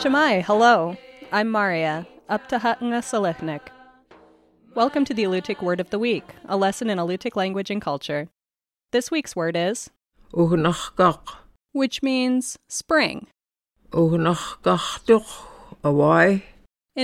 Chamai, hello. I'm Maria, up to Hatanga Selechnik. Welcome to the Alutiiq Word of the Week, a lesson in Alutiiq language and culture. This week's word is Unak, which means spring. In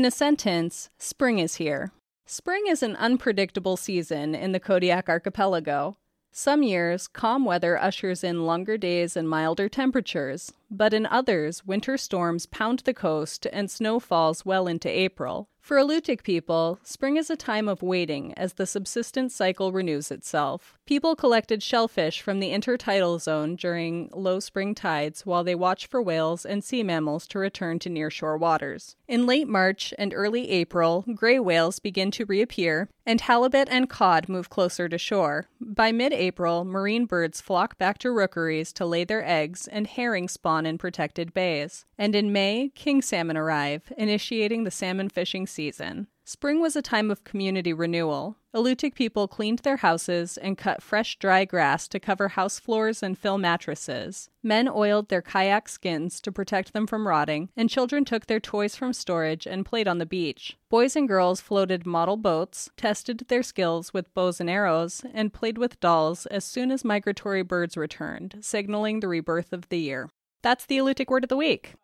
a sentence, spring is here. Spring is an unpredictable season in the Kodiak Archipelago. Some years, calm weather ushers in longer days and milder temperatures, but in others, winter storms pound the coast and snow falls well into April. For Alutiiq people, spring is a time of waiting as the subsistence cycle renews itself. People collected shellfish from the intertidal zone during low spring tides while they watched for whales and sea mammals to return to nearshore waters. In late March and early April, gray whales begin to reappear, and halibut and cod move closer to shore. By mid-April, marine birds flock back to rookeries to lay their eggs, and herring spawn in protected bays. And in May, king salmon arrive, initiating the salmon fishing season. Spring was a time of community renewal. Alutiiq people cleaned their houses and cut fresh dry grass to cover house floors and fill mattresses. Men oiled their kayak skins to protect them from rotting, and children took their toys from storage and played on the beach. Boys and girls floated model boats, tested their skills with bows and arrows, and played with dolls as soon as migratory birds returned, signaling the rebirth of the year. That's the Alutiiq Word of the Week.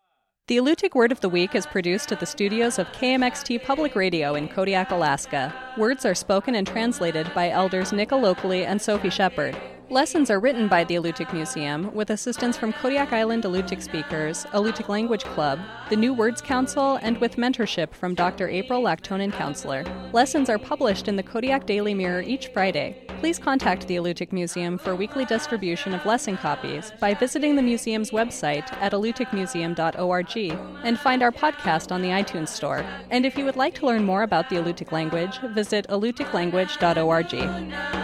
The Alutiiq Word of the Week is produced at the studios of KMXT Public Radio in Kodiak, Alaska. Words are spoken and translated by elders Nicola Lokali and Sophie Shepherd. Lessons are written by the Alutiiq Museum with assistance from Kodiak Island Alutiiq speakers, Alutiiq Language Club, the New Words Council, and with mentorship from Dr. April Laktonen Counselor. Lessons are published in the Kodiak Daily Mirror each Friday. Please contact the Alutiiq Museum for weekly distribution of lesson copies by visiting the museum's website at alutiiqmuseum.org and find our podcast on the iTunes Store. And if you would like to learn more about the Alutiiq language, visit alutiiqlanguage.org.